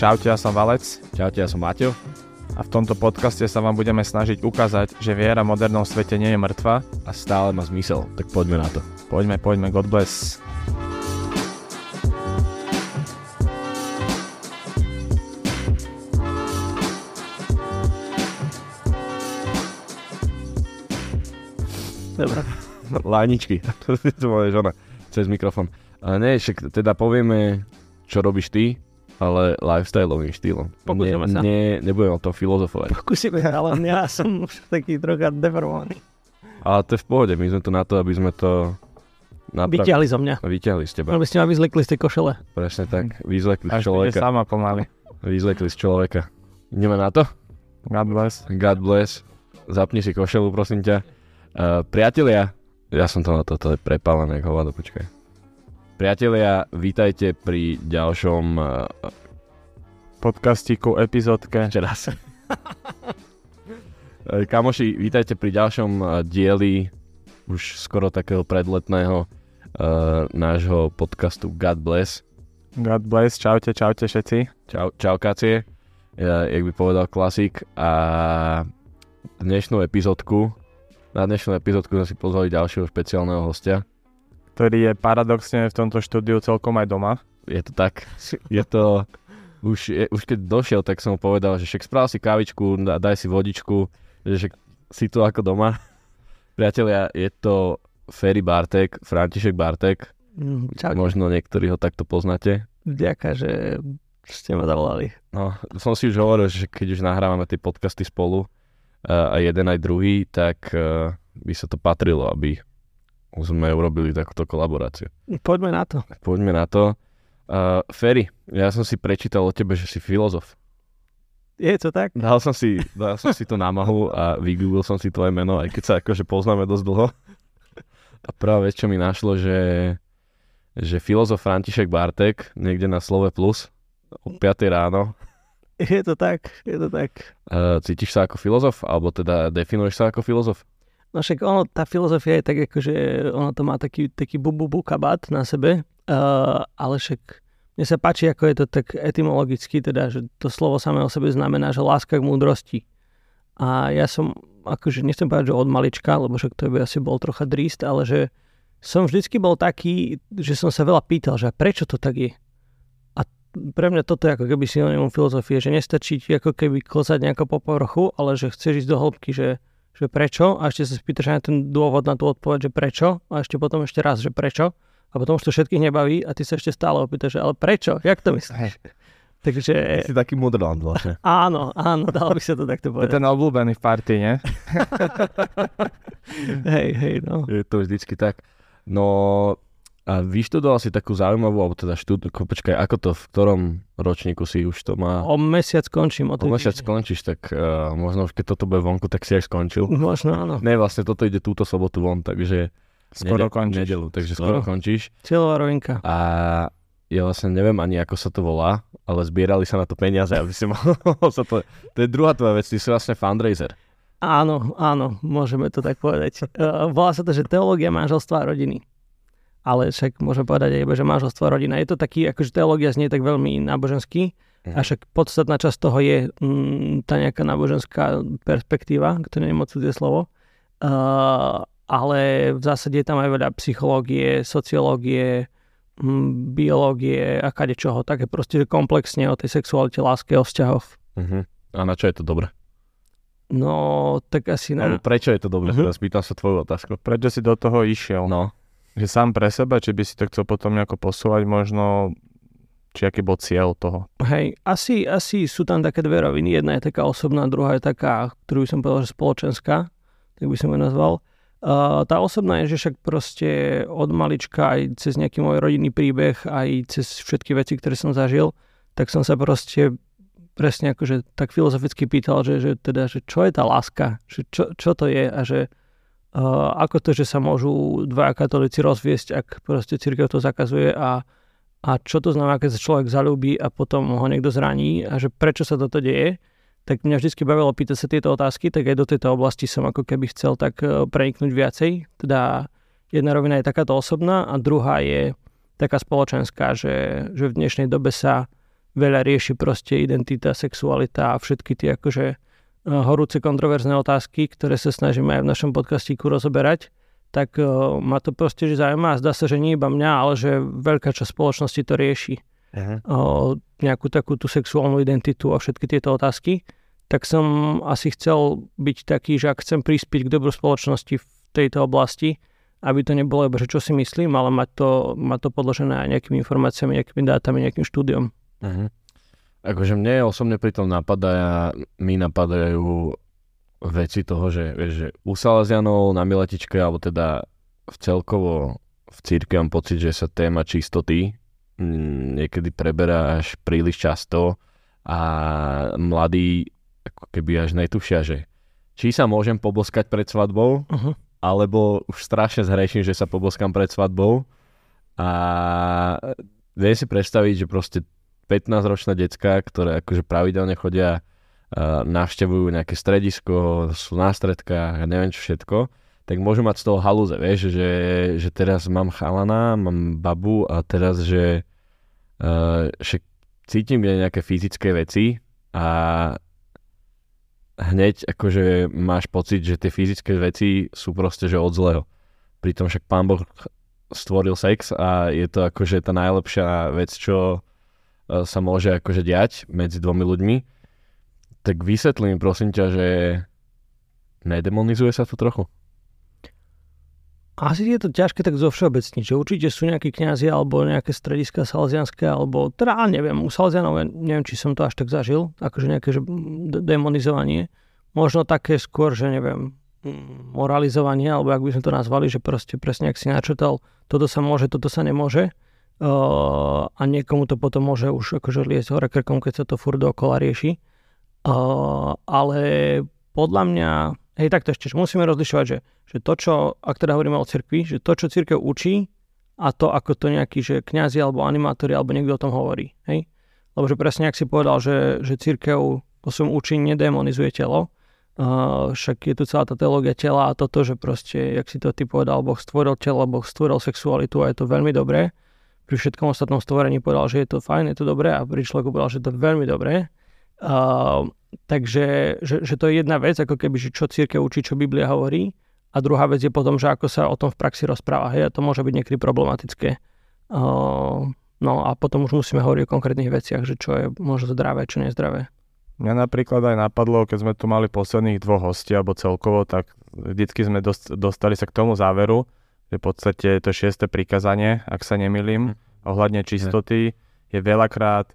Čaute, ja som Valec. Čaute, ja som Maťo. A v tomto podcaste sa vám budeme snažiť ukázať, že viera v modernom svete nie je mŕtva a stále má zmysel. Tak poďme na to. Poďme, God bless. Dobre. Láničky, to moje žona, cez mikrofón. A ne, však teda povieme, čo robíš ty, ale lifestyleovým štýlom. Pokúsime sa. Nebudem o tom filozofovať. Pokúsime, ale ja som už taký trocha deformovaný. Ale to je v pohode, my sme tu na to, aby sme to... Vyťahli zo mňa. Vyťahli z teba. Aby ste ma vyzlekli z tej košele. Presne tak, vyzlekli z človeka. Až bude sama pomaly. Vyzlekli z človeka. Ideme na to? God bless. God bless. Zapni si košelu, prosím ťa. Priatelia, ja som to na toto prepálené, ako hovado, počkaj. Priatelia, vítajte pri ďalšom podcastíku, epizódke. Ešte raz. Kamoši, vítajte pri ďalšom dieli už skoro takého predletného nášho podcastu God bless. God bless, čaute všetci. Čaukácie, jak by povedal klasik. A Na dnešnú epizódku sme si pozvali ďalšieho špeciálneho hostia. Ktorý je paradoxne v tomto štúdiu celkom aj doma. Je to tak. Už keď došiel, tak som mu povedal, že však správ si kávičku, daj si vodičku, že však si tu ako doma. Priatelia, je to Feri Bartek, František Bartek. Čau. Možno niektorí ho takto poznáte. Ďakujem, že ste ma zavolali. No, som si už hovoril, že keď už nahrávame tie podcasty spolu, a jeden aj druhý, tak by sa to patrilo, aby sme urobili takúto kolaboráciu. Poďme na to. Feri, ja som si prečítal o tebe, že si filozof. Je to tak? Dal som si tú námahu a vygooglil som si tvoje meno, aj keď sa akože poznáme dosť dlho. A práve čo mi našlo, že filozof František Bartek niekde na Slove Plus o 5 ráno. Je to tak. Cítiš sa ako filozof? Alebo teda definuješ sa ako filozof? No však ono, tá filozofia je tak akože, ono to má taký bu kabát na sebe, ale však mne sa páči, ako je to tak etymologicky, teda, že to slovo samé o sebe znamená, že láska k múdrosti. A ja som, akože nechcem povedať, že od malička, lebo však to by asi bol trocha dríst, ale že som vždycky bol taký, že som sa veľa pýtal, že prečo to tak je. Pre mňa toto je ako keby synonymum filozofie, že nestačí ti ako keby klzať nejako po povrchu, ale že chceš ísť do hĺbky, že prečo, a ešte sa spýtaš na ten dôvod, na tú odpoveď, že prečo, a ešte potom ešte raz, že prečo, a potom už to všetkých nebaví a ty sa ešte stále opýtaš, že ale prečo, jak to myslíš? Takže... Si taký Mudrland vlastne. Áno, dalo by sa to takto povedať. Je ten obľúbený v party, nie? hej, no. Je to vždycky tak. No... A vyštudoval si takú zaujímavú, alebo teda počkaj, ako to, v ktorom ročníku si už to má? O mesiac skončím. O mesiac skončíš, tak možno už keď toto bude vonku, tak si aj skončil. Možno áno. Ne, vlastne toto ide túto sobotu von, takže... Skoro končíš. Nedelu, takže skoro končíš. Cieľová rovinka. A ja vlastne neviem ani, ako sa to volá, ale zbierali sa na to peniaze, aby si mal... to je druhá tvoja vec, ty si vlastne fundraiser. Áno, môžeme to tak povedať. Volá sa to, že teológia manželstva a rodiny. Ale však môžem povedať aj iba, že manželstvo a rodina. Je to taký, akože teológia znie tak veľmi náboženský, a však podstatná časť toho je tá nejaká náboženská perspektíva, ktoré nie je moc cudzie slovo, ale v zásade je tam aj veľa psychológie, sociológie, biológie a kadečoho, také proste, že komplexne o tej sexualite, láske, o vzťahoch. A na čo je to dobré? No, tak asi na... Ale prečo je to dobré? Spýtam sa tvoju otázku. Prečo si do toho išiel? No. Že sám pre seba, či by si to chcel potom nejako posúvať možno, či aký bol cieľ toho? Hej, asi sú tam také dve roviny. Jedna je taká osobná, druhá je taká, ktorú by som povedal, že spoločenská, tak by som ju nazval. Tá osobná je, že však proste od malička aj cez nejaký môj rodinný príbeh, aj cez všetky veci, ktoré som zažil, tak som sa proste presne akože tak filozoficky pýtal, že čo je tá láska, že čo to je a že ako to, že sa môžu dvaja katolíci rozviesť, ak proste cirkev to zakazuje a čo to znamená, keď sa človek zaľúbi a potom ho niekto zraní a že prečo sa toto deje, tak mňa vždy bavilo pýtať sa tieto otázky, tak aj do tejto oblasti som ako keby chcel tak preniknúť viacej. Teda jedna rovina je takáto osobná a druhá je taká spoločenská, že v dnešnej dobe sa veľa rieši proste identita, sexualita a všetky tie akože horúce kontroverzné otázky, ktoré sa snažíme aj v našom podcastíku rozoberať, tak ma to proste zaujíma a zdá sa, že nie iba mňa, ale že veľká časť spoločnosti to rieši. Aha. Nejakú takú tú sexuálnu identitu a všetky tieto otázky, tak som asi chcel byť taký, že ak chcem prispieť k dobru spoločnosti v tejto oblasti, aby to nebolo iba, že čo si myslím, ale mať to podložené aj nejakými informáciami, nejakými dátami, nejakým štúdiom. Uh-huh. Akože mne osobne pri tom napadajú veci toho, že, vieš, že u Salazianov na Miletičke, alebo teda v celkovo v cirkvi mám pocit, že sa téma čistoty niekedy preberá až príliš často a mladí ako keby až netušia, že či sa môžem poboskať pred svadbou, uh-huh, alebo už strašne zhreším, že sa poboskám pred svadbou. A viem si predstaviť, že proste 15-ročné decká, ktoré akože pravidelne chodia, navštevujú nejaké stredisko, sú na stredkách a neviem čo všetko, tak môžu mať z toho halúze, vieš, že teraz mám chalana, mám babu a teraz, že cítim nejaké fyzické veci a hneď akože máš pocit, že tie fyzické veci sú proste, že od zlého. Pritom však Pán Boh stvoril sex a je to akože tá najlepšia vec, čo sa môže akože diať medzi dvomi ľuďmi. Tak vysvetli mi, prosím ťa, že nedemonizuje sa to trochu? Asi je to ťažké tak zovšeobecniť, že určite sú nejakí kňazi alebo nejaké strediska salesianské, alebo teda neviem, u Salesianov neviem, či som to až tak zažil, akože nejaké že demonizovanie. Možno také skôr, že neviem, moralizovanie, alebo ak by sme to nazvali, že proste presne, ak si načrtal, toto sa môže, toto sa nemôže a niekomu to potom môže už akože liesť hore krkom, keď sa to furt dookola rieši. Ale podľa mňa hej, takto ešte, že musíme rozlišovať, že to, čo, ak teda hovoríme o cirkvi, že to, čo cirkev učí a to, ako to nejaký, že kňazi alebo animátori alebo niekto o tom hovorí, hej? Lebo že presne, ak si povedal, že cirkev po svojom učí nedemonizuje telo, však je tu celá tá teológia tela a toto, že proste, jak si to ty povedal, Boh stvoril telo, Boh stvoril sexualitu a je to veľmi dobré. Pri všetkom ostatnom stvorení povedal, že je to fajn, je to dobré a pri človeku povedal, že je to veľmi dobré. Takže že to je jedna vec, ako keby, že čo cirkev učí, čo Biblia hovorí a druhá vec je potom, že ako sa o tom v praxi rozpráva, hej, a to môže byť niekedy problematické. No a potom už musíme hovoriť o konkrétnych veciach, že čo je možno zdravé, čo nezdravé. Mňa napríklad aj napadlo, keď sme tu mali posledných dvoch hostí, alebo celkovo, tak vždycky sme dostali sa k tomu záveru, že v podstate to šieste prikázanie, ak sa nemýlim, ohľadne čistoty, je veľakrát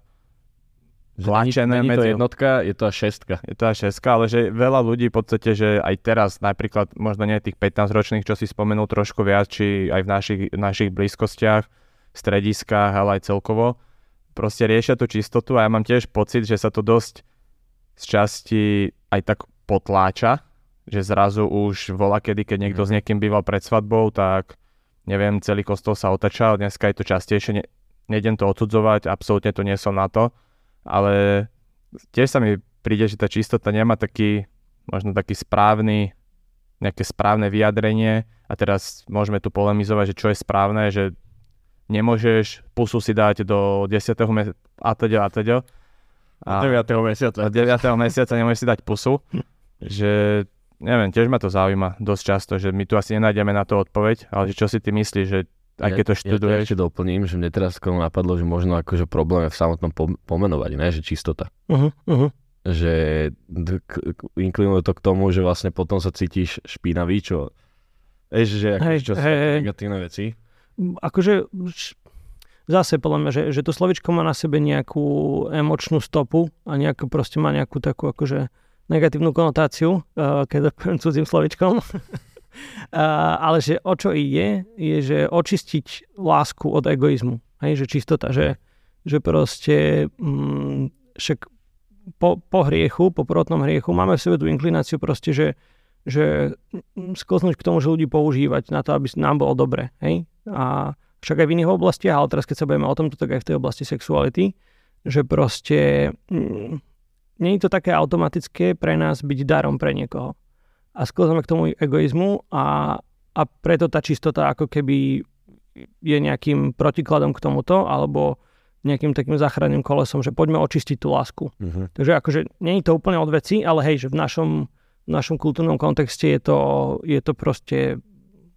vláčené medzi... Je to jednotka, je to až šestka. Je to až šestka, ale že veľa ľudí v podstate, že aj teraz, napríklad možno nie tých 15-ročných, čo si spomenul trošku viac, či aj v našich blízkostiach, strediskách, ale aj celkovo, proste riešia tú čistotu a ja mám tiež pocit, že sa to dosť z časti aj tak potláča, že zrazu už volakedy, keď niekto s niekým býval pred svadbou, tak neviem, celý kostol sa otačal, dneska je to častejšie, nejdem to odsudzovať, absolútne to nie som na to. Ale tiež sa mi príde, že tá čistota nemá taký, možno taký správny, nejaké správne vyjadrenie a teraz môžeme tu polemizovať, že čo je správne, že nemôžeš pusu si dať do 10. mesiaca. 9. mesiaca nemôžeš si dať pusu, že neviem, tiež ma to zaujíma dosť často, že my tu asi nenájdeme na to odpoveď, ale že čo si ty myslíš, že aj keď to študuješ. Ja to ešte doplním, že mne teraz skôr napadlo, že možno akože problém je v samotnom pomenovaní, ne? Že čistota. Uh-huh. Že inklinuje to k tomu, že vlastne potom sa cítiš špinavý, čo... že akože čo sú negatívne veci. Akože zase podľa mňa, že to slovičko má na sebe nejakú emočnú stopu a nejakú proste má nejakú takú akože negatívnu konotáciu, keď poviem cudzým slovičkom. Ale že o čo ide, je, že očistiť lásku od egoizmu. Hej, že čistota, že proste však po hriechu, po prvotnom hriechu máme v sebe tú inklináciu proste, že sklznúť k tomu, že ľudí používať na to, aby nám bolo dobre. Hej? A však aj v iných oblastiach, ale teraz keď sa budeme o tomto, tak aj v tej oblasti sexuality, že proste nie je to také automatické pre nás byť darom pre niekoho. A sklzame k tomu egoizmu a preto tá čistota ako keby je nejakým protikladom k tomuto, alebo nejakým takým záchranným kolesom, že poďme očistiť tú lásku. Uh-huh. Takže akože nie je to úplne od veci, ale hej, že v našom kultúrnom kontexte je to proste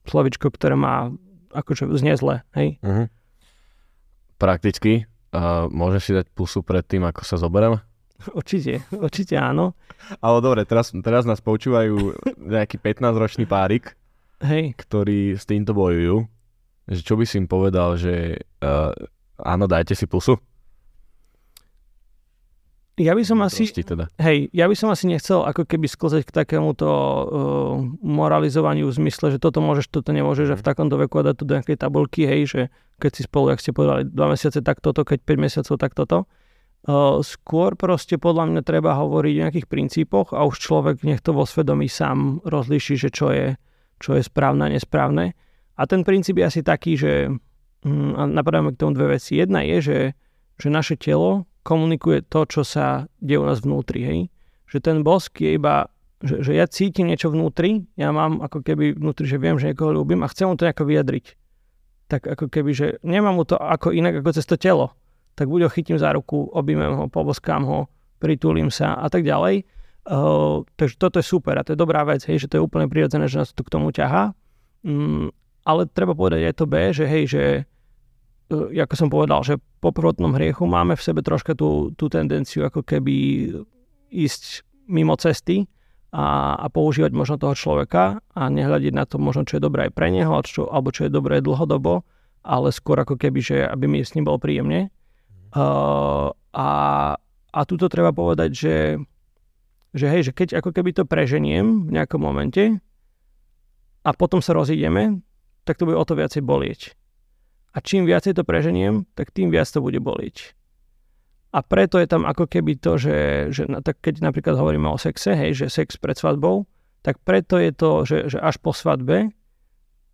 slovičko, ktoré má akože zniezle, hej. Uh-huh. Prakticky, môžeš si dať pusu pred tým, ako sa zoberám? Určite áno. Ale dobre, teraz nás počúvajú nejaký 15-ročný párik, hej, ktorí s týmto bojujú. Že čo by si im povedal, že áno, dajte si pusu? Ja by som asi nechcel ako keby sklzať k takémuto moralizovaniu v zmysle, že toto môžeš, toto nemôžeš a v takomto veku dať tu do nejakej tabulky, hej, že keď si spolu, ak ste povedali, 2 mesiace tak toto, keď 5 mesiacov tak toto. Skôr proste podľa mňa treba hovoriť o nejakých princípoch a už človek nech to vo svedomí sám rozlíši, že čo je správne a nesprávne. A ten princíp je asi taký, že napadáme k tomu dve veci. Jedna je, že naše telo komunikuje to, čo sa deje u nás vnútri, hej. Že ten bosk je iba, že ja cítim niečo vnútri, ja mám ako keby vnútri, že viem, že niekoho ľúbim a chcem mu to nejako vyjadriť. Tak ako keby, že nemám mu to ako inak ako cez to telo. Tak buď ho chytím za ruku, objímem ho, poboskám ho, pritúlim sa a tak ďalej. Takže toto je super a to je dobrá vec, hej, že to je úplne prirodzené, že nás to k tomu ťahá. Ale treba povedať aj to B, že hej, že ako som povedal, že po prvotnom hriechu máme v sebe troška tú tendenciu ako keby ísť mimo cesty a používať možno toho človeka a nehľadiť na to možno, čo je dobré aj pre neho, alebo čo je dobré dlhodobo, ale skôr ako keby, že aby mi s ním bolo príjemne. A tuto treba povedať, že hej, že keď ako keby to preženiem v nejakom momente a potom sa rozídeme, tak to bude o to viacej bolieť. A čím viacej to preženiem, tak tým viac to bude bolieť. A preto je tam ako keby to, že tak keď napríklad hovoríme o sexe, hej, že sex pred svadbou, tak preto je to, že až po svadbe,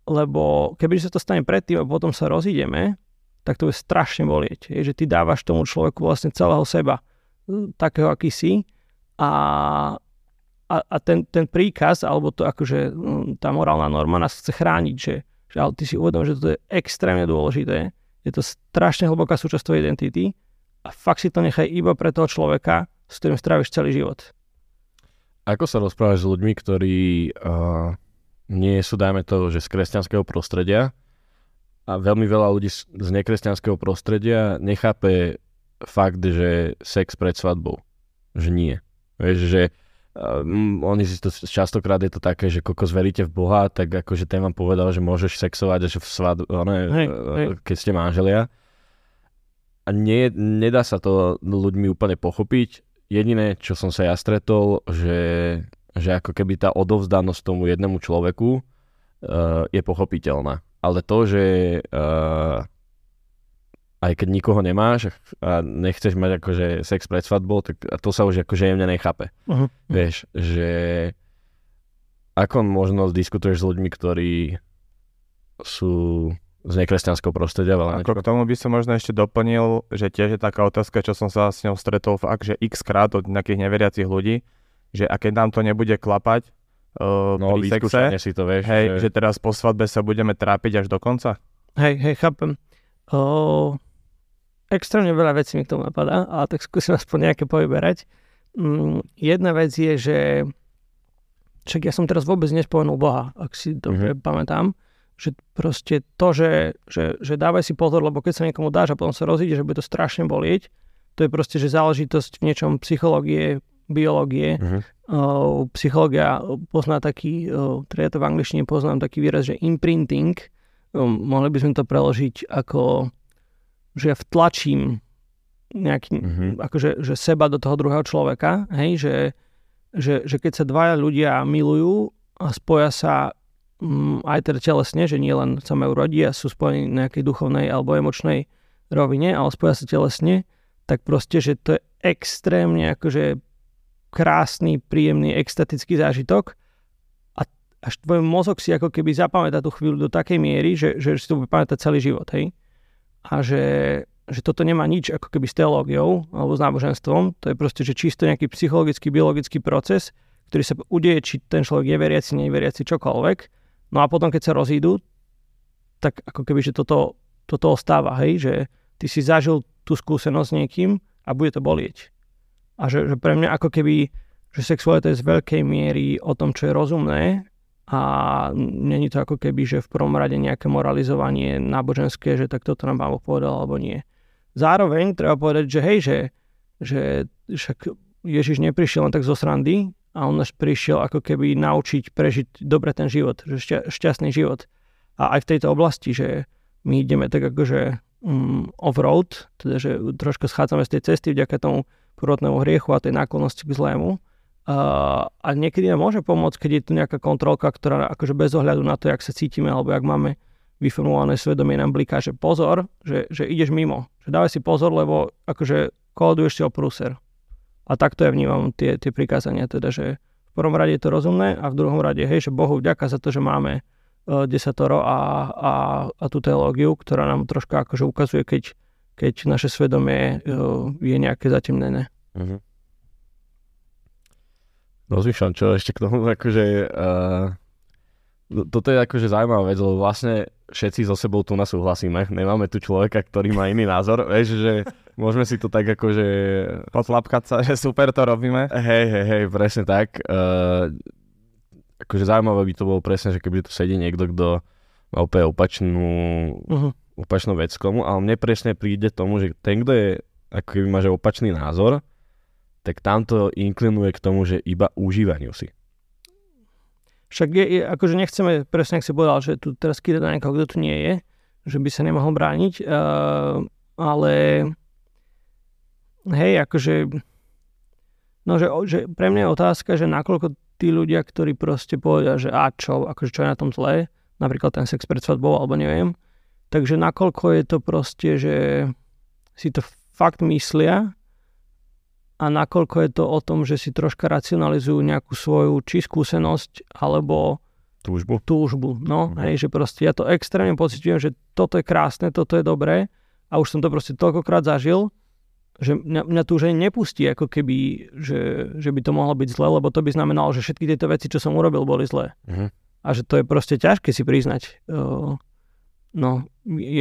lebo keby sa to stane predtým a potom sa rozídeme, tak to je strašne bolieť. Hej, že ty dávaš tomu človeku vlastne celého seba, takého aký si, a ten príkaz, alebo to akože tá morálna norma nás chce chrániť, že ale ty si uvedom, že to je extrémne dôležité. Je to strašne hlboká súčasť tvojej identity a fakt si to nechaj iba pre toho človeka, s ktorým stráviš celý život. Ako sa rozprávaš s ľuďmi, ktorí nie sú, dajme to, že z kresťanského prostredia a veľmi veľa ľudí z nekresťanského prostredia nechápe fakt, že sex pred svadbou. Že nie. Vieš, že oni si to, častokrát je to také, že kokos veríte v Boha, tak akože ten vám povedal, že môžeš sexovať, že v svadbe, keď ste manželia. A nedá sa to ľuďmi úplne pochopiť. Jediné, čo som sa ja stretol, že ako keby tá odovzdanosť tomu jednému človeku je pochopiteľná. Ale to, že aj keď nikoho nemáš a nechceš mať akože sex pred svadbou, tak to sa už akože jemne nechápe. Uh-huh. Vieš, že ako možno diskutuješ s ľuďmi, ktorí sú z nekresťanského prostredia? Ako k tomu by som možno ešte doplnil, že tiež je taká otázka, čo som sa s ňou stretol fakt, že x krát od nejakých neveriacich ľudí, že a keď nám to nebude klapať pri sexe, si to, vieš, hej, že teraz po svadbe sa budeme trápiť až do konca? Hej, chápem. Extrémne veľa vecí mi k tomu napadá, ale tak skúsim aspoň nejaké povyberať. Jedna vec je, že však ja som teraz vôbec nespomenul Boha, ak si dobre pamätám, že proste to, že dávaj si pozor, lebo keď sa niekomu dáš a potom sa rozíde, že bude to strašne bolieť, to je proste, že záležitosť v niečom psychológie, biológie. Psychológia pozná taký, teda ja to v angličtine poznám taký výraz, že imprinting. Mohli by sme to preložiť ako, že ja vtlačím nejaký, akože, že seba do toho druhého človeka, hej, že keď sa dvaja ľudia milujú a spoja sa aj teda telesne, že nie len sa majú rodiť a sú spojení na nejakej duchovnej alebo emočnej rovine, ale spoja sa telesne, tak proste, že to je extrémne akože krásny, príjemný, extatický zážitok. Až tvoj mozog si ako keby zapamätá tú chvíľu do takej miery, že si to bude pamätať celý život, hej. A že toto nemá nič ako keby s teológiou alebo s náboženstvom. To je proste, že čisto nejaký psychologický, biologický proces, ktorý sa udeje, či ten človek je veriaci, neveriaci, čokoľvek. No a potom, keď sa rozídu, tak ako keby, že toto ostáva, hej. Že ty si zažil tú skúsenosť s niekým a bude to bolieť. A že pre mňa ako keby, že sexualita je z veľkej miery o tom, čo je rozumné a není to ako keby, že v prvom rade nejaké moralizovanie náboženské, že tak toto nám Boh povedal alebo nie. Zároveň treba povedať, že hej, že však Ježiš neprišiel len tak zo srandy a on nás prišiel ako keby naučiť prežiť dobre ten život, že šťastný život. A aj v tejto oblasti, že my ideme tak akože off-road, teda že trošku schádzame z tej cesty vďaka tomu prvotnému hriechu a tej náklonnosti k zlému. A niekedy nám môže pomôcť, keď je tu nejaká kontrolka, ktorá akože bez ohľadu na to, jak sa cítime alebo jak máme vyformulované svedomie, nám bliká, že pozor, že ideš mimo. Že dávaj si pozor, lebo akože kóduješ si o prúser. A takto ja vnímam tie prikázania, teda, že v prvom rade je to rozumné a v druhom rade, hej, že Bohu vďaka za to, že máme desatoro a tú teológiu, ktorá nám troška akože ukazuje, keď naše svedomie je nejaké zatemnené. Uh-huh. Rozmýšľam, čo ešte k tomu, akože toto je akože zaujímavá vec, lebo vlastne všetci so sebou tu nás súhlasíme, nemáme tu človeka, ktorý má iný názor, vieš, že môžeme si to tak akože potlapkať sa, že super to robíme. Hej, presne tak. Akože zaujímavé by to bolo presne, že keby tu sedí niekto, kto má úplne opačnú vec k tomu, ale mne presne príde tomu, že ten, kto je, ako keby má že opačný názor, tak tamto inklinuje k tomu, že iba užívaniu si. Však je akože nechceme, presne ak si povedal, že tu teraz kýda na niekoho, kto tu nie je, že by sa nemohol brániť, ale hej, akože no, že pre mňa je otázka, že nakoľko tí ľudia, ktorí proste povedia, že čo je na tom zlé, napríklad ten sex pred svadbou, alebo neviem, takže nakoľko je to proste, že si to fakt myslia, a nakoľko je to o tom, že si troška racionalizujú nejakú svoju či skúsenosť, alebo túžbu. No, hej, že proste ja to extrémne pociťujem, že toto je krásne, toto je dobré a už som to proste toľkokrát zažil, že mňa to už aj nepustí, ako keby, že by to mohlo byť zle, lebo to by znamenalo, že všetky tieto veci, čo som urobil, boli zlé. Uh-huh. A že to je proste ťažké si priznať.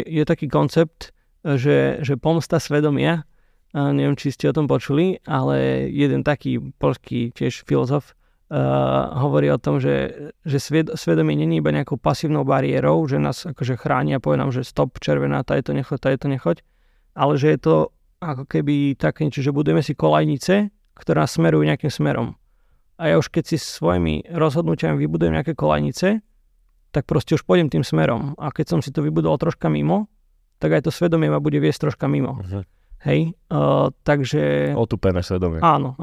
Je taký koncept, že pomsta svedomia. Neviem, či ste o tom počuli, ale jeden taký poľský tiež filozof hovorí o tom, že svedomie nie je iba nejakou pasívnou bariérou, že nás akože chráni a povie nám, že stop, červená, tajto nechoď, ale že je to ako keby také niečo, že budujeme si kolajnice, ktoré nás smerujú nejakým smerom. A ja už keď si svojimi rozhodnutiami vybudujem nejaké kolajnice, tak proste už pôjdem tým smerom. A keď som si to vybudoval troška mimo, tak aj to svedomie ma bude viesť troška mimo. Uh-huh. Hej, takže... Otúpené svedomie. Áno.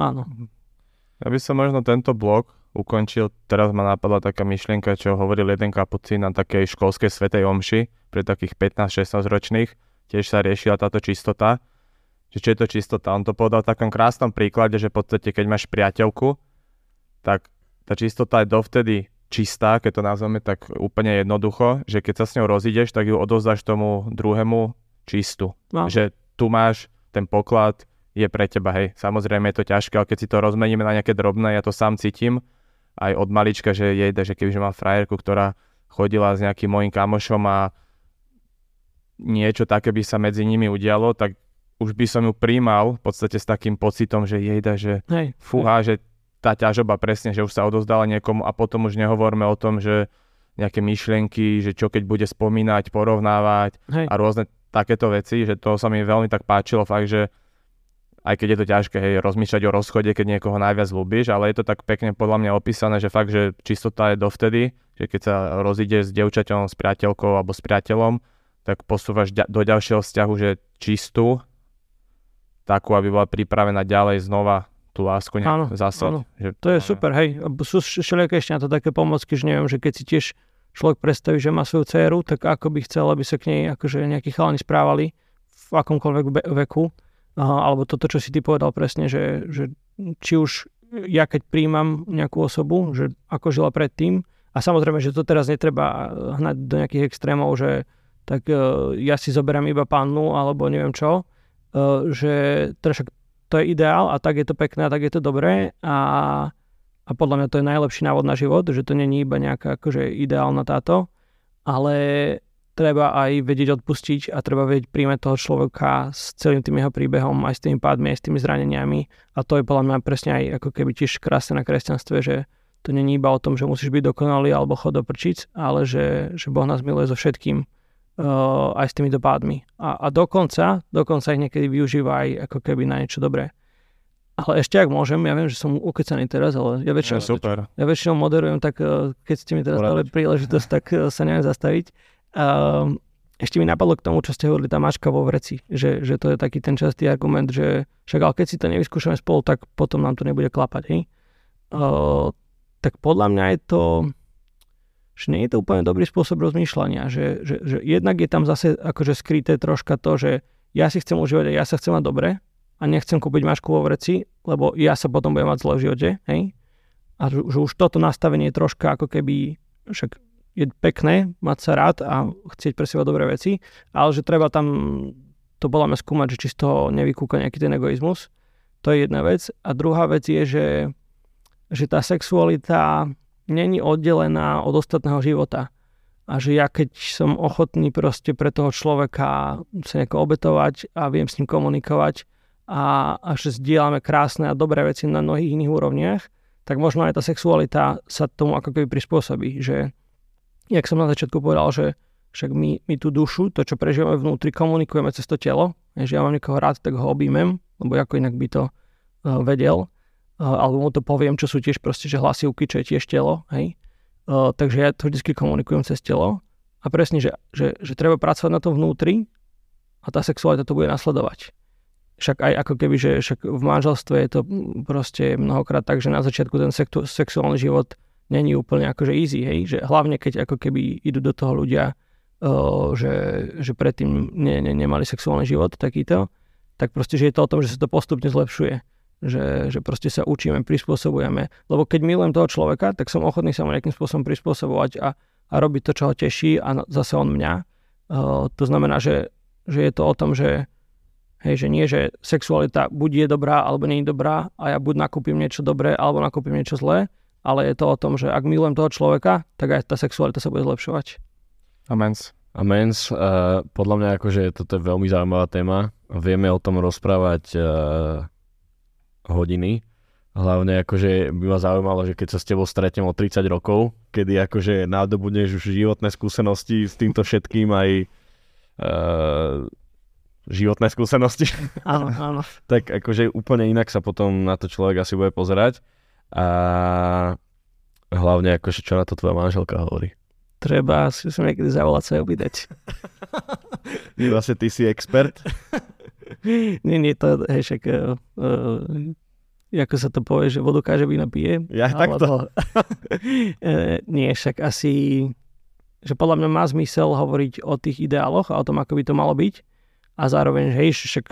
Ja by som možno tento blok ukončil. Teraz ma napadla taká myšlienka, čo hovoril jeden kapucín na takej školskej svätej omši pre takých 15-16 ročných. Tiež sa riešila táto čistota. Že čo je to čistota? On to povedal v takom krásnom príklade, že v podstate, keď máš priateľku, tak tá čistota je dovtedy čistá, keď to nazveme tak úplne jednoducho, že keď sa s ňou rozídeš, tak ju odovzdáš tomu druhému čistú. No. Že tu máš, ten poklad je pre teba, hej. Samozrejme je to ťažké, ale keď si to rozmeníme na nejaké drobné, ja to sám cítim aj od malička, že jejde, že kebyže mám frajerku, ktorá chodila s nejakým mojím kamošom a niečo také by sa medzi nimi udialo, tak už by som ju prijímal v podstate s takým pocitom, že jejde, že fúha, že tá ťažoba presne, že už sa odovzdala niekomu a potom už nehovorme o tom, že nejaké myšlienky, že čo keď bude spomínať, porovnávať a rôzne takéto veci, že to sa mi veľmi tak páčilo fakt, že aj keď je to ťažké, hej, rozmýšľať o rozchode, keď niekoho najviac ľúbiš, ale je to tak pekne podľa mňa opísané, že fakt, že čistota je dovtedy, že keď sa rozídeš s dievčaťom, s priateľkou alebo s priateľom, tak posúvaš do ďalšieho vzťahu, že čistú, takú, aby bola pripravená ďalej znova tú lásku zasať. To je super, hej, sú všelijaké ešte na to také pomôcky, že neviem, že keď si tiež človek predstaví, že má svoju dceru, tak ako by chcel, aby sa k nej akože nejakí chalani správali v akomkoľvek veku. Alebo toto, čo si ty povedal presne, že či už ja keď príjmam nejakú osobu, že ako žila predtým. A samozrejme, že to teraz netreba hnať do nejakých extrémov, že tak ja si zoberám iba pannu, alebo neviem čo. Že teda to je ideál a tak je to pekné a tak je to dobré. A podľa mňa to je najlepší návod na život, že to nie je iba nejaká akože ideálna táto, ale treba aj vedieť odpustiť a treba vedieť príjmať toho človeka s celým tým jeho príbehom, aj s tými pádmi, aj s tými zraneniami. A to je podľa mňa presne aj ako keby tiež krásne na kresťanstve, že to není iba o tom, že musíš byť dokonalý alebo chod do prčíc, ale že Boh nás miluje so všetkým, aj s týmito pádmi. A dokonca ich niekedy využíva aj ako keby na niečo dobré. Ale ešte ak môžem, ja viem, že som ukecaný teraz, ale ja väčšinou moderujem, tak keď ste mi teraz dali príležitosť, tak sa neviem zastaviť. Ešte mi napadlo k tomu, čo ste hovorili, tá mačka vo vreci, že to je taký ten častý argument, že však ale keď si to nevyskúšame spolu, tak potom nám to nebude klapať. Tak podľa mňa je to, že nie je to úplne dobrý spôsob rozmýšľania, že jednak je tam zase akože skryté troška to, že ja si chcem užívať a ja sa chcem mať dobre, a nechcem kúpiť mačku vo vreci, lebo ja sa potom budem mať zle v živote, hej? A že už toto nastavenie je troška ako keby, však je pekné mať sa rád a chcieť pre seba dobré veci, ale že treba tam to podľa mňa skúmať, že či z toho nevykúka nejaký ten egoizmus. To je jedna vec. A druhá vec je, že tá sexualita není oddelená od ostatného života. A že ja keď som ochotný proste pre toho človeka sa nejako obetovať a viem s ním komunikovať, a že zdieľame krásne a dobré veci na mnohých iných úrovniach, tak možno aj tá sexualita sa tomu ako keby prispôsobí. Že, jak som na začiatku povedal, že však my tú dušu, to čo prežívame vnútri, komunikujeme cez to telo. Že ja mám niekoho rád, tak ho objímem, lebo ako inak by to vedel. Alebo mu to poviem, čo sú tiež proste, že hlasivky, čo je tiež telo. Hej? Takže ja to vždy komunikujem cez telo. A presne, že treba pracovať na tom vnútri a tá sexualita to bude nasledovať. Však aj ako keby, že však v manželstve je to proste mnohokrát tak, že na začiatku ten sexuálny život není úplne akože easy, hej, že hlavne keď ako keby idú do toho ľudia, že predtým nemali sexuálny život takýto, tak proste, že je to o tom, že sa to postupne zlepšuje, že proste sa učíme, prispôsobujeme, lebo keď milujem toho človeka, tak som ochotný sa mu nejakým spôsobom prispôsobovať a robiť to, čo ho teší a zase on mňa. To znamená, že je to o tom, že hej, že nie, že sexualita buď je dobrá, alebo nie je dobrá a ja buď nakúpim niečo dobré, alebo nakúpim niečo zlé, ale je to o tom, že ak milujem toho človeka, tak aj tá sexualita sa bude zlepšovať. Amen. Podľa mňa akože toto je veľmi zaujímavá téma. Vieme o tom rozprávať hodiny. Hlavne akože by ma zaujímalo, že keď sa s tebou stretnem o 30 rokov, kedy akože nadobudneš už životné skúsenosti s týmto všetkým aj... životné skúsenosti. Áno. Tak akože úplne inak sa potom na to človek asi bude pozerať. A hlavne akože čo na to tvoja manželka hovorí. Treba si niekedy zavolať sa ju vydať. Vlastne ty si expert? nie, to je však... ako sa to povie, že vodu káže vína pije. Ja takto? Nie, však asi... Že podľa mňa má zmysel hovoriť o tých ideáloch a o tom, ako by to malo byť. A zároveň, že hej, však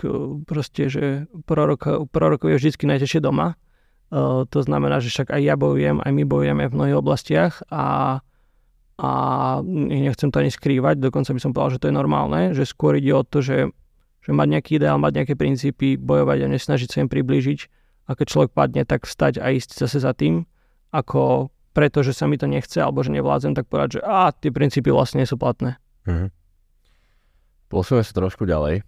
proste, že prorok je vždycky najťažšie doma. To znamená, že však aj ja bojujem, aj my bojujeme v mnohých oblastiach a nechcem to ani skrývať. Dokonca by som povedal, že to je normálne, že skôr ide o to, že mať nejaký ideál, mať nejaké princípy, bojovať a nesnažiť sa im priblížiť. A keď človek padne, tak vstať a ísť zase za tým, ako preto, že sa mi to nechce, alebo že nevládzem, tak povedať, že tie princípy vlastne nie sú platné. Mhm. Posúme sa trošku ďalej.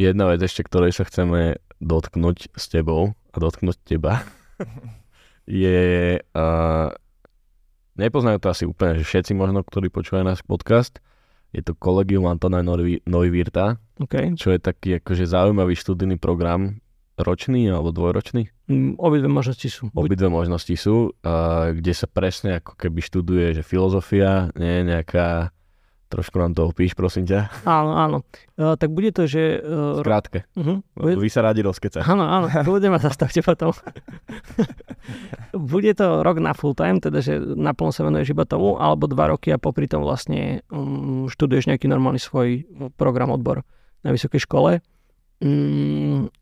Jedna vec ešte, ktorej sa chceme dotknúť s tebou a dotknúť teba, je... nepoznajú to asi úplne, že všetci možno, ktorí počúvajú náš podcast, je to Kolégium Antona Neuwirtha, okay. Čo je taký akože zaujímavý študijný program, ročný alebo dvojročný? Obidve možnosti sú. Obidve možnosti sú, kde sa presne ako keby študuje, že filozofia, nie nejaká... Trošku nám to opíš, prosím ťa. Áno. Tak bude to, že... Skrátke. Vy sa rádi rozkecať. Áno. Budeme zastavte potom. Bude to rok na full time, teda, že naplno sa venuješ iba tomu, alebo 2 roky a popri tom vlastne študuješ nejaký normálny svoj program, odbor na vysokej škole.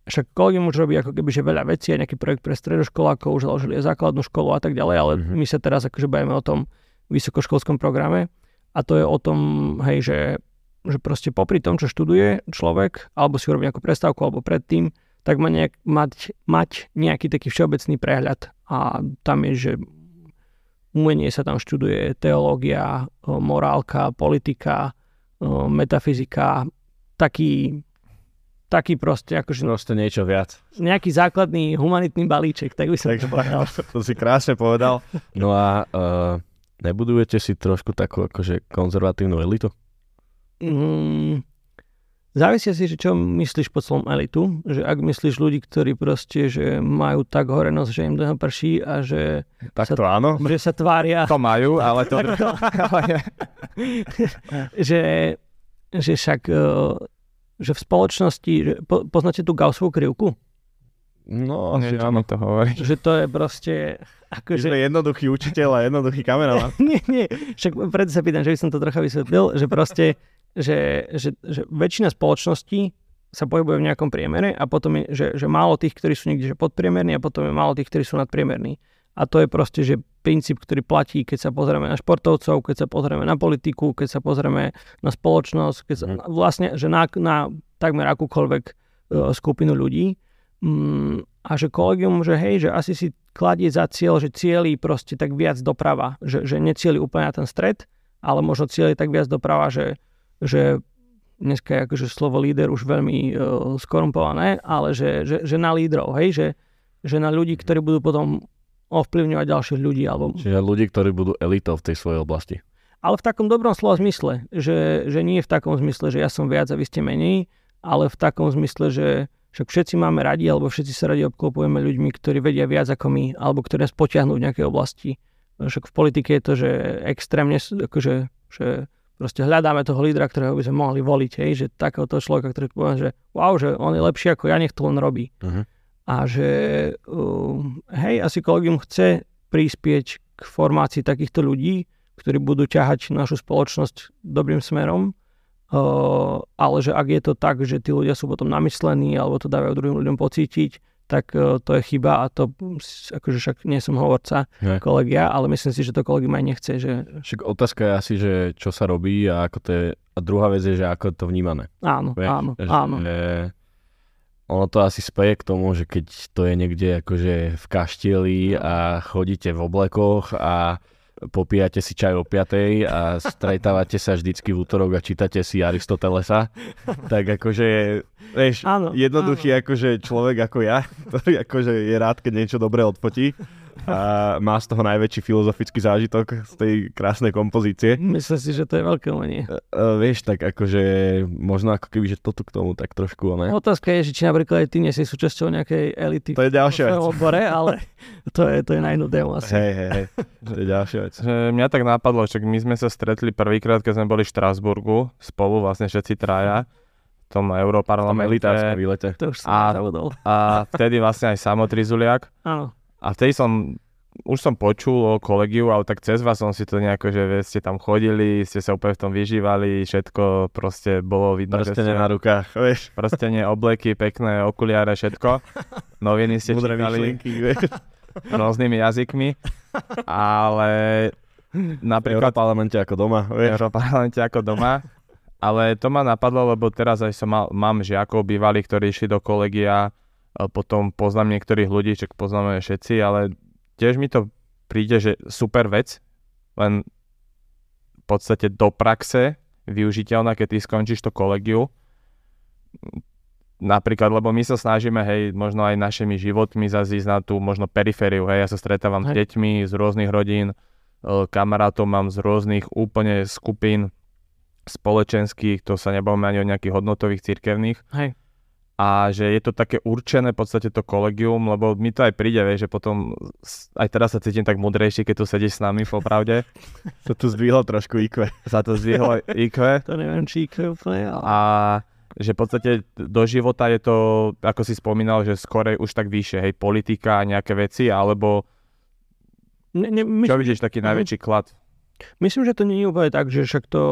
Však kolegium už robí ako keby, že veľa vecí, aj nejaký projekt pre stredoškolákov, už založili základnú školu a tak ďalej, ale my sa teraz akože bavíme o tom vysokoškolskom programe. A to je o tom, hej, že proste popri tom, čo študuje človek, alebo si urobí nejakú prestávku, alebo predtým, tak má mať nejaký taký všeobecný prehľad. A tam je, že umenie sa tam študuje, teológia, morálka, politika, metafyzika, taký proste akože... Proste niečo viac. Nejaký základný humanitný balíček, tak by som to povedal. To si krásne povedal. No a nebudujete si trošku takú akože konzervatívnu elitu? Závisí si, že čo myslíš pod slovom elitu. Že ak myslíš ľudí, ktorí proste že majú tak horenosť, že im doňa prší a že... Tak to áno. Že sa tvária... To majú, ale to... že však... Že v spoločnosti, že poznáte tú Gaussovú krivku? No, asi áno, to hovorí. Že to je proste... Akože... Je to jednoduchý učiteľ a jednoduchý kameraman. nie, však preto sa pýtam, že by som to trocha vysvetlil, že proste, že väčšina spoločností sa pohybuje v nejakom priemere a potom je, že málo tých, ktorí sú niekde podpriemerní a potom je málo tých, ktorí sú nadpriemerní. A to je proste, že princíp, ktorý platí, keď sa pozrieme na športovcov, keď sa pozrieme na politiku, keď sa pozrieme na spoločnosť, keď sa, vlastne, že na takmer akúkoľvek skupinu ľudí. A že kolegium, že hej, že asi si kladie za cieľ, že cieli proste tak viac doprava, že necieli úplne na ten stred, ale možno cieli tak viac doprava, že dneska je akože slovo líder už veľmi skorumpované, ale že na lídrov, hej, že na ľudí, ktorí budú potom ovplyvňovať ďalších ľudí. Alebo... Čiže ľudí, ktorí budú elitou v tej svojej oblasti. Ale v takom dobrom slova zmysle, že nie v takom zmysle, že ja som viac a vy ste menej, ale v takom zmysle, že však všetci máme radi, alebo všetci sa radi obklopujeme ľuďmi, ktorí vedia viac ako my, alebo ktorí nás potiahnú v nejakej oblasti. Však v politike je to, že extrémne, akože, že proste hľadáme toho lídra, ktorého by sme mohli voliť, hej, že takého toho človeka, ktorý poviem, že wow, že on je lepší ako ja, nech to len robí. Uh-huh. A že hej, asi kolegium chce prispieť k formácii takýchto ľudí, ktorí budú ťahať našu spoločnosť dobrým smerom, ale že ak je to tak, že tí ľudia sú potom namyslení alebo to dávajú druhým ľuďom pocítiť, tak to je chyba a to akože však nie som hovorca kolegia, ale myslím si, že to kolegium aj nechce. Že... Však otázka je asi, že čo sa robí a ako to je, a druhá vec je, že ako je to vnímané. Áno, vieš? Áno. Ono to asi speje k tomu, že keď to je niekde akože v kaštieli a chodíte v oblekoch a popíjate si čaj o 5:00 a stretávate sa vždycky v útorok a čítate si Aristotelesa, tak akože vieš, jednoduchý akože človek ako ja, ktorý akože je rád, keď niečo dobre odfotí a má z toho najväčší filozofický zážitok z tej krásnej kompozície. Myslím si, že to je veľké umenie. Vieš, tak akože možno ako keby, že toto k tomu tak trošku, ne? Otázka je, že či napríklad ty nie si súčasťou nejakej elity. To je ďalšia vec. Obore, ale to je na inú tému asi. Hej, to je ďalšia vec. Mňa tak napadlo, že my sme sa stretli prvýkrát, keď sme boli v Štrasburgu, spolu vlastne všetci traja. V tom Europarlamente. To už som zavodol. A vtedy vlastne aj Samo Trizuliak. Áno. A vtedy už som počul o kolegiu, ale tak cez vás som si to nejako, že ste tam chodili, ste sa úplne v tom vyžívali, všetko proste bolo vidno. Prstenie na rukách, vieš. Prstenie, obleky, pekné okuliare, všetko. Noviny ste čítali rôznymi jazykmi, ale napríklad... V Europarlamente ako doma. Ale to ma napadlo, lebo teraz aj mám žiakov bývalých, ktorí išli do kolegia, potom poznám niektorých ľudí, čo poznáme všetci, ale tiež mi to príde, že super vec, len v podstate do praxe využiteľná, keď ty skončíš to kolegiu. Napríklad, lebo my sa snažíme, hej, možno aj našimi životmi zazísť na tú možno perifériu, hej, ja sa stretávam s deťmi z rôznych rodín, kamarátov mám z rôznych úplne skupín spoločenských, to sa nebavíme ani o nejakých hodnotových cirkevných. Hej. A že je to také určené v podstate to kolegium, lebo mi to aj príde, vieš, že potom aj teraz sa cítim tak mudrejší, keď tu sedíš s nami, popravde. Sa tu zdvihlo trošku IQ. Sa to zdvihlo IQ. To neviem, či IQ úplne, ale... A že v podstate do života je to, ako si spomínal, že skorej už tak vyššie, hej, politika a nejaké veci, alebo... Čo vidíš, taký najväčší klad? Myslím, že to nie je úplne tak, že však to...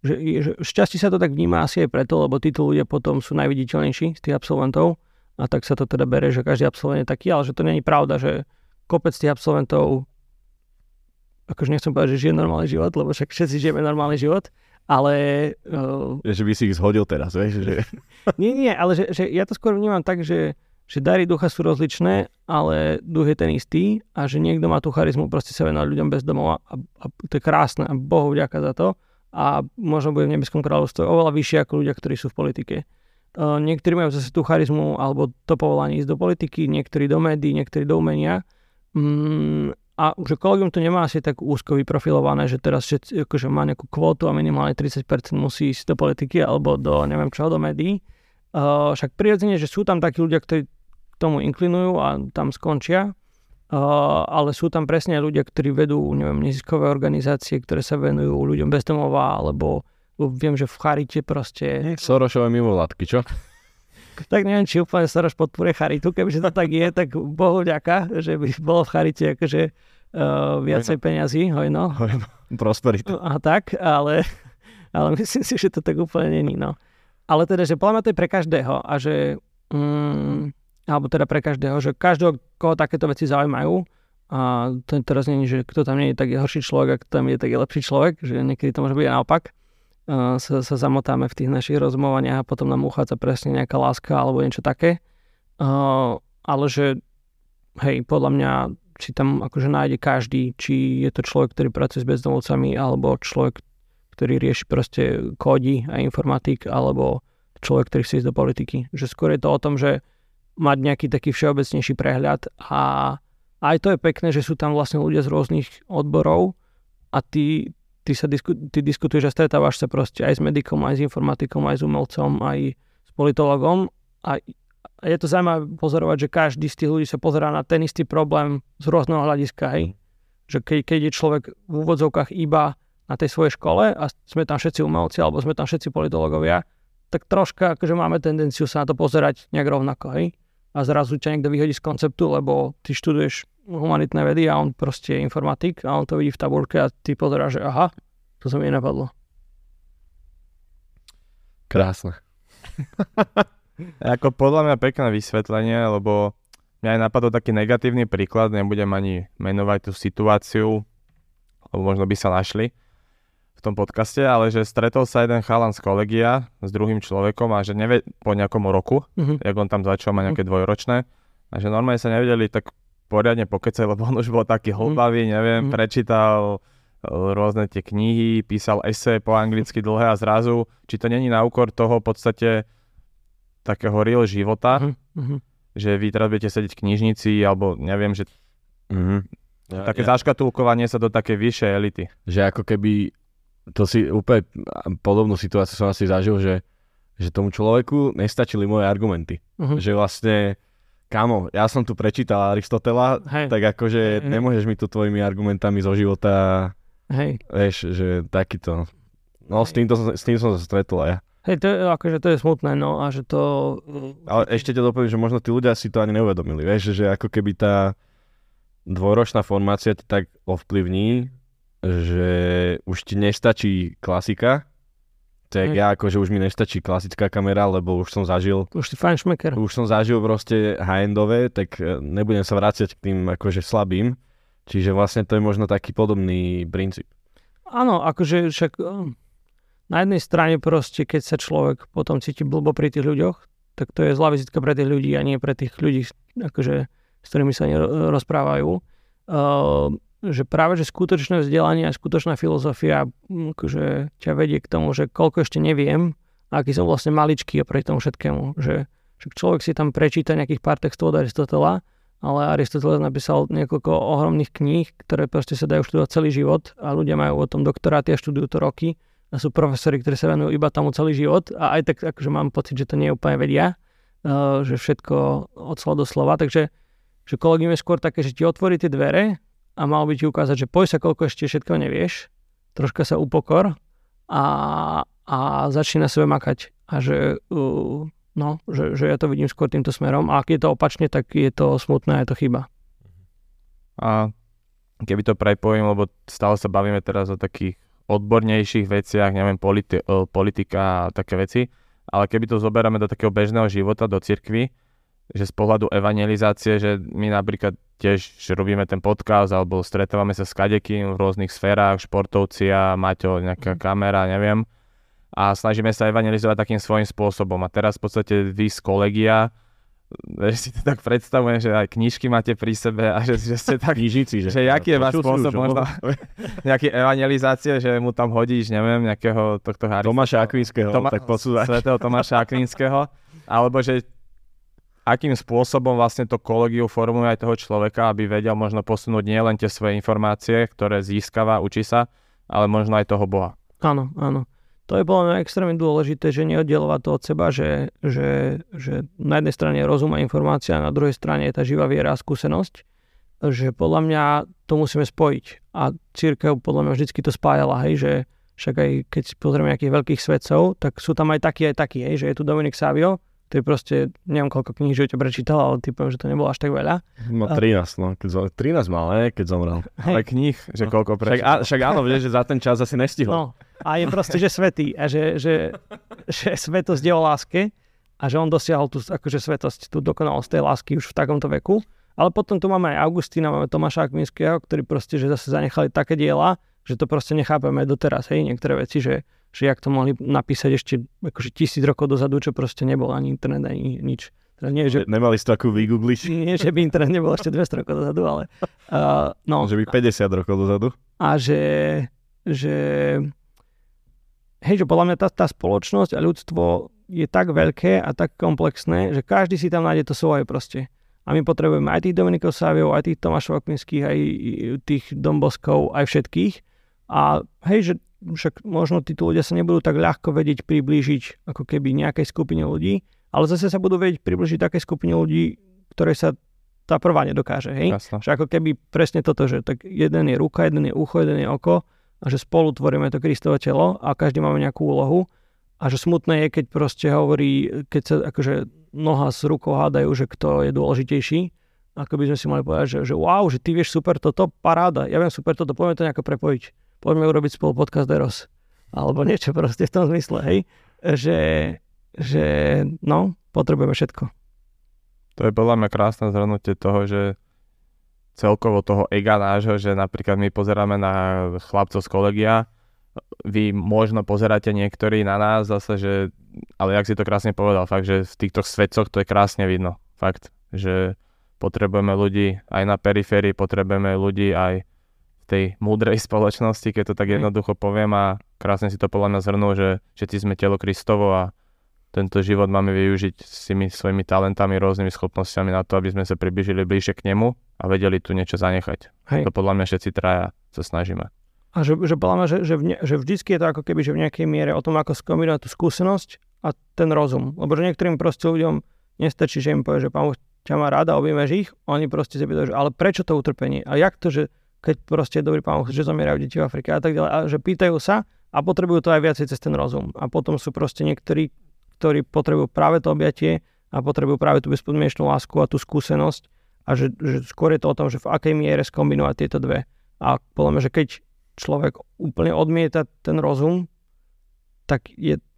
Že šťastie sa to tak vníma asi aj preto, lebo títo ľudia potom sú najviditeľnejší z tých absolventov a tak sa to teda bere, že každý absolvent je taký, ale že to nie je pravda, že kopec tých absolventov, akože nechcem povedať, že žije normálny život, lebo však všetci žijeme normálny život, ale... Že by si ich zhodil teraz, vieš? Že... nie, ale že ja to skôr vnímam tak, že dary ducha sú rozličné, ale duch je ten istý a že niekto má tú charizmu, proste sa vená ľuďom bez domova a to je krásne a Bohu vďaka za to. a možno bude v nebeskom kráľovstve oveľa vyššie ako ľudia, ktorí sú v politike. Niektorí majú zase tú charizmu alebo to povolanie ísť do politiky, niektorí do médií, niektorí do umenia. A že kolegium to nemá asi tak úzko vyprofilované, že teraz akože má nejakú kvótu a minimálne 30% musí ísť do politiky alebo do neviem čo, do médií. Však prirodzene, že sú tam takí ľudia, ktorí tomu inklinujú a tam skončia, ale sú tam presne ľudia, ktorí vedú neviem, neziskové organizácie, ktoré sa venujú ľuďom bezdomová, alebo viem, že v charite proste... Sorošové mimovládky, čo? Tak neviem, či úplne Soroš podporuje charitu, kebyže to tak je, tak Bohu vďaka, že by bolo v charite akože viacej peňazí, hojno. Prosperita. A tak, ale myslím si, že to tak úplne není, no. Ale teda, že plná to je pre každého a že... alebo teda pre každého, že každého, koho takéto veci zaujímajú, a to teraz nie je, že kto tam nie je, tak je horší človek a kto tam je, tak je lepší človek, že niekedy to môže byť naopak. Sa zamotáme v tých našich rozmovaniach a potom nám uchádza presne nejaká láska alebo niečo také. Ale že, hej, podľa mňa, či tam akože nájde každý, či je to človek, ktorý pracuje s bezdomovcami, alebo človek, ktorý rieši proste kódy a informatik, alebo človek, ktorý chce ísť do politiky. Že skôr je to o tom, že mať nejaký taký všeobecnejší prehľad a aj to je pekné, že sú tam vlastne ľudia z rôznych odborov a ty diskutuješ a stretávaš sa proste aj s medikom, aj s informatikom, aj s umelcom, aj s politologom. A je to zaujímavé pozorovať, že každý z tých ľudí sa pozerá na ten istý problém z rôzneho hľadiska. Hej? Že keď je človek v úvodzovkách iba na tej svojej škole a sme tam všetci umelci alebo sme tam všetci politológovia, tak troška akože máme tendenciu sa na to pozerať nejak rovnako. Hej? A zrazu ťa niekto vyhodí z konceptu, lebo ty študuješ humanitné vedy a on proste je informatik a on to vidí v tabulke a ty pozeráš, že aha, to sa mi nenapadlo. Krásne. Ako podľa mňa pekné vysvetlenie, lebo mňa aj napadol taký negatívny príklad, nebudem ani menovať tú situáciu, lebo možno by sa našli v tom podcaste, ale že stretol sa jeden chalan z kolegia s druhým človekom a že po nejakom roku, jak on tam začal mať nejaké dvojročné, a že normálne sa nevedeli tak poriadne pokecať, lebo on už bol taký hlbavý, neviem, prečítal rôzne tie knihy, písal esej po anglicky dlhé a zrazu, či to není na úkor toho v podstate takého real života, že vy teraz budete sedieť v knižnici, alebo neviem, že také zaškatulkovanie sa do také vyššej elity. Že ako keby, to si úplne podobnú situáciu som asi zažil, že tomu človeku nestačili moje argumenty. Že vlastne kámo, ja som tu prečítal Aristotela, hej, tak akože nemôžeš mi tu tvojimi argumentami zo života, hej, vieš, že takýto. No s tým som sa stretol aj ja. Hej, to je, akože to je smutné, no a že to... Ale ešte ťa dopoviem, že možno tí ľudia si to ani neuvedomili, vieš, že ako keby tá dvojročná formácia ti tak ovplyvní, že už ti nestačí klasika. Tak ja akože už mi nestačí klasická kamera, lebo už som zažil... Už si fajn šmeker. Už som zažil proste high-endové, tak nebudem sa vrácať k tým akože slabým. Čiže vlastne to je možno taký podobný princíp. Áno, akože však na jednej strane proste, keď sa človek potom cíti blbo pri tých ľuďoch, tak to je zlá vizitka pre tých ľudí a nie pre tých ľudí, akože, s ktorými sa rozprávajú. Že práve, že skutočné vzdelanie a skutočná filozofia akože ťa vedie k tomu, že koľko ešte neviem, aký som vlastne maličký oproti tomu všetkému. Že človek si tam prečíta nejakých pár textov od Aristotela, ale Aristoteles napísal niekoľko ohromných kníh, ktoré proste sa dajú študovať celý život a ľudia majú o tom doktoráty a študujú to roky a sú profesori, ktorí sa venujú iba tomu celý život a aj tak akože mám pocit, že to nie úplne vedia, že všetko od slova do slova. Takže že kolegium je skôr také, že ti otvorí tie dvere a mal by ti ukázať, že poj sa, koľko ešte všetko nevieš, troška sa upokor a začni na sebe makať. A že, že ja to vidím skôr týmto smerom. A ak je to opačne, tak je to smutné a je to chyba. A keby to prepojím, lebo stále sa bavíme teraz o takých odbornejších veciach, neviem, politika a také veci, ale keby to zoberáme do takého bežného života, do cirkvi, že z pohľadu evangelizácie, že my napríklad tiež že robíme ten podcast alebo stretávame sa s kadekým v rôznych sférach, športovci a Maťo, nejaká kamera, neviem. A snažíme sa evangelizovať takým svojím spôsobom. A teraz v podstate vy z kolegia Vieš, si to tak predstavujem, že aj knižky máte pri sebe a že ste tak... Knižici, že? Že aký je váš spôsob možno nejaké evangelizácie, že mu tam hodíš, neviem, nejakého tohto Harisa. Tomáša Akvinského, tak posúdať. Svetého Tomáša Akvinského. Alebo že akým spôsobom vlastne to kolegiu formuje aj toho človeka, aby vedel možno posunúť nielen tie svoje informácie, ktoré získava, učí sa, ale možno aj toho Boha. Áno, áno. To je bolo extrémne dôležité, že neoddelovať to od seba, že na jednej strane je rozum a informácia, a na druhej strane je tá živá viera a skúsenosť, že podľa mňa to musíme spojiť. A cirkev podľa mňa vždycky to spájala, hej, že však aj keď si pozrieme nejakých veľkých svetcov, tak sú tam aj takí, hej, že je tu Dominik Savio, to je proste, neviem koľko kníh života prečítal, ale typujem, že to nebolo až tak veľa. No 13, no. 13 mal, ne? Keď zomrel. Hej. Ale kníh, že koľko prečítal. Však áno, vieš, že za ten čas asi nestihol. No. A je proste, že svätý a že svätosť je o láske a že on dosiahol tú akože svätosť, tú dokonalosť tej lásky už v takomto veku. Ale potom tu máme aj Augustína, máme Tomáša Akvinského, ktorí proste, že zase zanechali také diela, že to proste nechápeme doteraz, hej, niektoré veci, že jak to mohli napísať ešte akože 1000 rokov dozadu, čo proste nebol ani internet, ani nič. Teda nie, že, nemali si to ako vygoogliť? Nie, že by internet nebol ešte 200 rokov dozadu, ale... no. Že by 50 rokov dozadu. A že hej, že podľa mňa tá spoločnosť a ľudstvo je tak veľké a tak komplexné, že každý si tam nájde to svoje proste. A my potrebujeme aj tých Dominikov Saviov, aj tých Tomášov Akvinských, aj tých Domboskov, aj všetkých. A hej, že však možno tí ľudia sa nebudú tak ľahko vedieť priblížiť ako keby nejakej skupine ľudí, ale zase sa budú vedieť priblížiť také skupine ľudí, ktoré sa tá prvá nedokáže, hej? Jasne. Že ako keby presne toto, že tak jeden je ruka, jeden je ucho, jeden je oko a že spolu tvoríme to Kristovo telo a každý máme nejakú úlohu a že smutné je, keď proste hovorí, keď sa akože noha s rukou hádajú, že kto je dôležitejší, ako by sme si mali povedať, že wow, že ty vieš super toto, paráda, ja viem super toto, poďme to nejako prepojiť. Poďme urobiť spolu podcast Eros. Alebo niečo proste v tom zmysle, hej? Že no, potrebujeme všetko. To je podľa mňa krásne zhrnutie toho, že celkovo toho ega nášho, že napríklad my pozeráme na chlapcov z kolegia, vy možno pozeráte niektorí na nás zase, že, ale jak si to krásne povedal, fakt, že v týchto svetcoch to je krásne vidno. Fakt, že potrebujeme ľudí aj na periférii, potrebujeme ľudí aj tej múdrej spoločnosti, keď to tak jednoducho poviem a krásne si to podľa mňa zhrnul, že všetci sme telo Kristovo a tento život máme využiť s tými svojimi talentami, rôznymi schopnosťami na to, aby sme sa približili bližšie k nemu a vedeli tu niečo zanechať. Hej. To podľa mňa všetci traja sa snažíme. A že podľa mňa, že vždycky je to ako keby, že v nejakej miere o tom, ako skombinovať tú skúsenosť a ten rozum. Lebo že niektorým proste ľuďom nestačí, že im povie, že Pán Boh ťa má rád a objímaš ich, oni proste si pýtajú, ale prečo to utrpenie? A jak to, že keď proste je dobrý Pán Boh, že zomierajú deti v Afrike a tak ďalej, a že pýtajú sa a potrebujú to aj viacej cez ten rozum. A potom sú proste niektorí, ktorí potrebujú práve to objatie a potrebujú práve tú bezpodmienečnú lásku a tú skúsenosť a že skôr je to o tom, že v akej miere skombinovať tieto dve. A podľa mňa, že keď človek úplne odmieta ten rozum, tak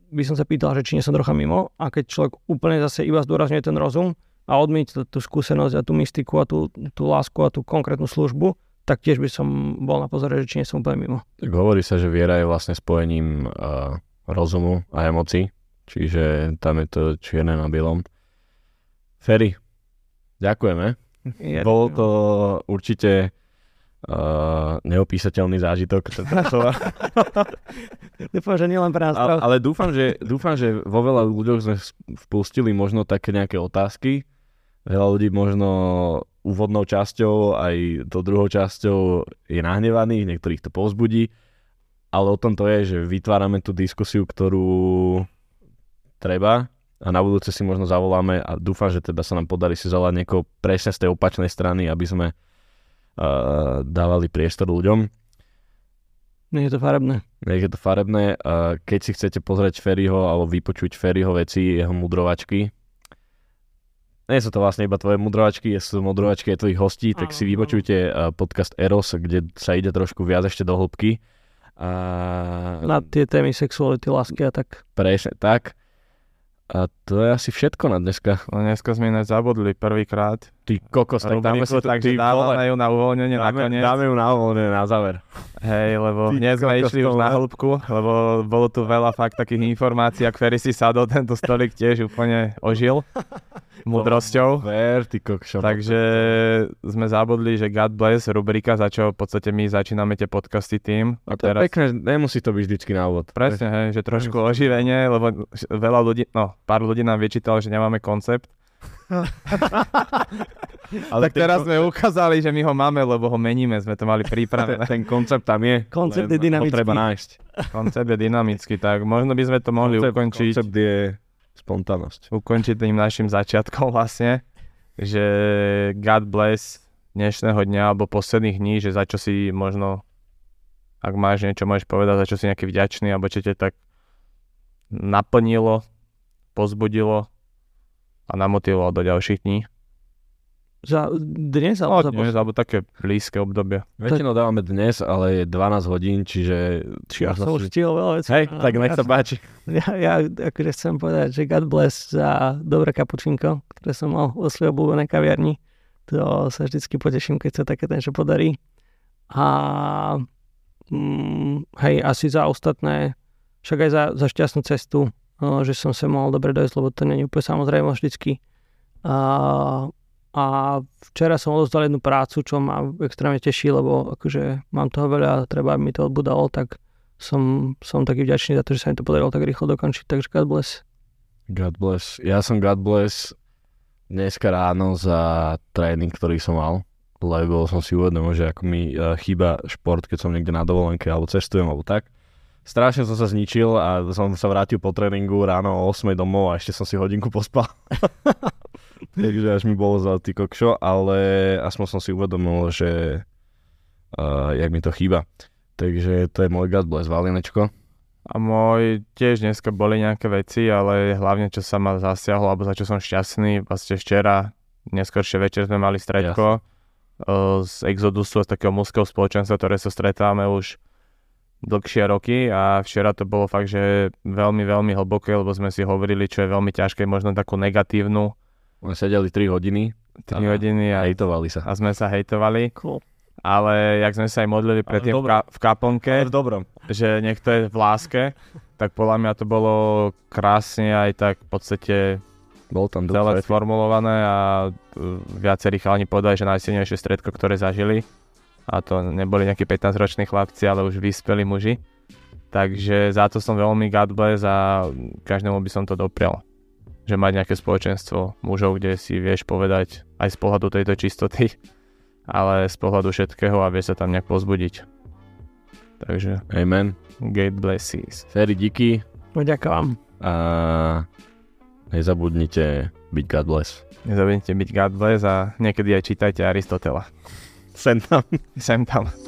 by som sa pýtal, že či nie som trocha mimo a keď človek úplne zase iba zdôrazňuje ten rozum a odmieta tú skúsenosť a tú mystiku a tú lásku a tú konkrétnu službu, tak tiež by som bol na pozore, že či nie som úplne mimo. Tak hovorí sa, že viera je vlastne spojením rozumu a emócií, čiže tam je to čierne na bielom. Feri, ďakujeme. Bolo to určite neopísateľný zážitok. Dúfam, že nielen pre nás. Ale dúfam, že vo veľa ľuďoch sme vpustili možno také nejaké otázky. Veľa ľudí možno úvodnou časťou, aj to druhou časťou je nahnevaných, niektorých to povzbudí, ale o tom to je, že vytvárame tú diskusiu, ktorú treba a na budúce si možno zavoláme a dúfam, že teda sa nám podarí si zavolať niekoho presne z tej opačnej strany, aby sme dávali priestor ľuďom. Nech je to farebné. Keď si chcete pozrieť Feriho alebo vypočuť Feriho veci, jeho mudrovačky, nie sú to vlastne iba tvoje mudrovačky, sú mudrovačky aj tvojich hostí, tak si vypočujte podcast Eros, kde sa ide trošku viac ešte do hĺbky. Na tie témy sexuality, lásky a tak. Presne tak. A to je asi všetko na dneska. No dneska sme iné zabudli prvýkrát. Ty kokos, tak dáme si to, takže dáme ju na uvoľnenie nakoniec. Dáme ju na uvoľnenie na záver. Hej, lebo dnes sme išli už na hĺbku, lebo bolo tu veľa fakt takých informácií, ak Feri si sadol, tento stolik tiež úplne ožil. múdrosťou. Takže sme zabudli, že God Bless rubrika, za čo v podstate my začíname tie podcasty tým. A to teraz... je pekné, nemusí to byť vždycky na úvod. Presne, hej, že trošku oživenie, lebo veľa ľudí, no pár ľudí nám vyčítalo, že nemáme koncept. Ale tak teraz sme ukázali, že my ho máme, lebo ho meníme, sme to mali pripravené. Ten koncept tam je. Koncept je dynamický. Treba nájsť. Koncept je dynamický, tak možno by sme to mohli ukončiť. Koncept je spontánnosť. Ukončiť tým našim začiatkom vlastne, že God bless dnešného dňa alebo posledných dní, že za čo si možno, ak máš niečo, môžeš povedať, za čo si nejaký vďačný, alebo čo ťa tak naplnilo, pozbudilo a namotivoval do ďalších dní. Za dnes? No, dnes, alebo také blízke obdobie. Väčšinou dávame dnes, ale je 12 hodín, čiže... Ja som už stihol veľa vecí. Hej, tak nech sa páči. Ja akože chcem povedať, že God bless za dobré kapučinko, ktoré som mal vo svojej obľúbenej kaviarni. To sa vždycky poteším, keď sa také niečo podarí. A hej, asi za ostatné, však aj za šťastnú cestu, že som sa mal dobre dojsť, lebo to nie je úplne samozrejme vždycky. A včera som odovzdal jednu prácu, čo ma extrémne teší, lebo akože mám toho veľa, treba mi to odbudalo, tak som taký vďačný za to, že sa mi to podarilo tak rýchlo dokončiť, takže God bless. God bless. Ja som God bless dneska ráno za tréning, ktorý som mal, lebo som si uvedomil, že ako mi chýba šport, keď som niekde na dovolenke, alebo cestujem, alebo tak. Strašne som sa zničil a som sa vrátil po tréningu ráno o 8 domov a ešte som si hodinku pospal. Takže až mi bolo zlatý kokšo, ale aspoň som si uvedomil, že jak mi to chýba. Takže to je môj God bless, Valinečko. A môj tiež dneska boli nejaké veci, ale hlavne čo sa ma zasiahlo, alebo za čo som šťastný, vlastne včera, neskoršie večer sme mali stretko z Exodusu, z takého mužského spoločenstva, ktoré sa stretáme už dlhšie roky a včera to bolo fakt, že veľmi, veľmi hlboké, lebo sme si hovorili, čo je veľmi ťažké, možno takú negatívnu. Sme sedeli 3 hodiny a hejtovali sa. A sme sa hejtovali. Cool. Ale jak sme sa aj modlili predtým v kaplnke, že niekto je v láske, tak podľa mňa to bolo krásne aj tak v podstate celé sformulované a viacerí chalani povedali, že najsilnejšie stretko, ktoré zažili. A to neboli nejakí 15-roční chlapci, ale už vyspelí muži. Takže za to som veľmi God bless a každému by som to doprial. Že mať nejaké spoločenstvo mužov, kde si vieš povedať aj z pohľadu tejto čistoty, ale z pohľadu všetkého a vieš sa tam nejak pozbudiť. Takže amen. God blesses. Feri, díky. Ďakujem. A nezabudnite byť God bless. Nezabudnite byť God bless a niekedy aj čítajte Aristotela. Sem tam.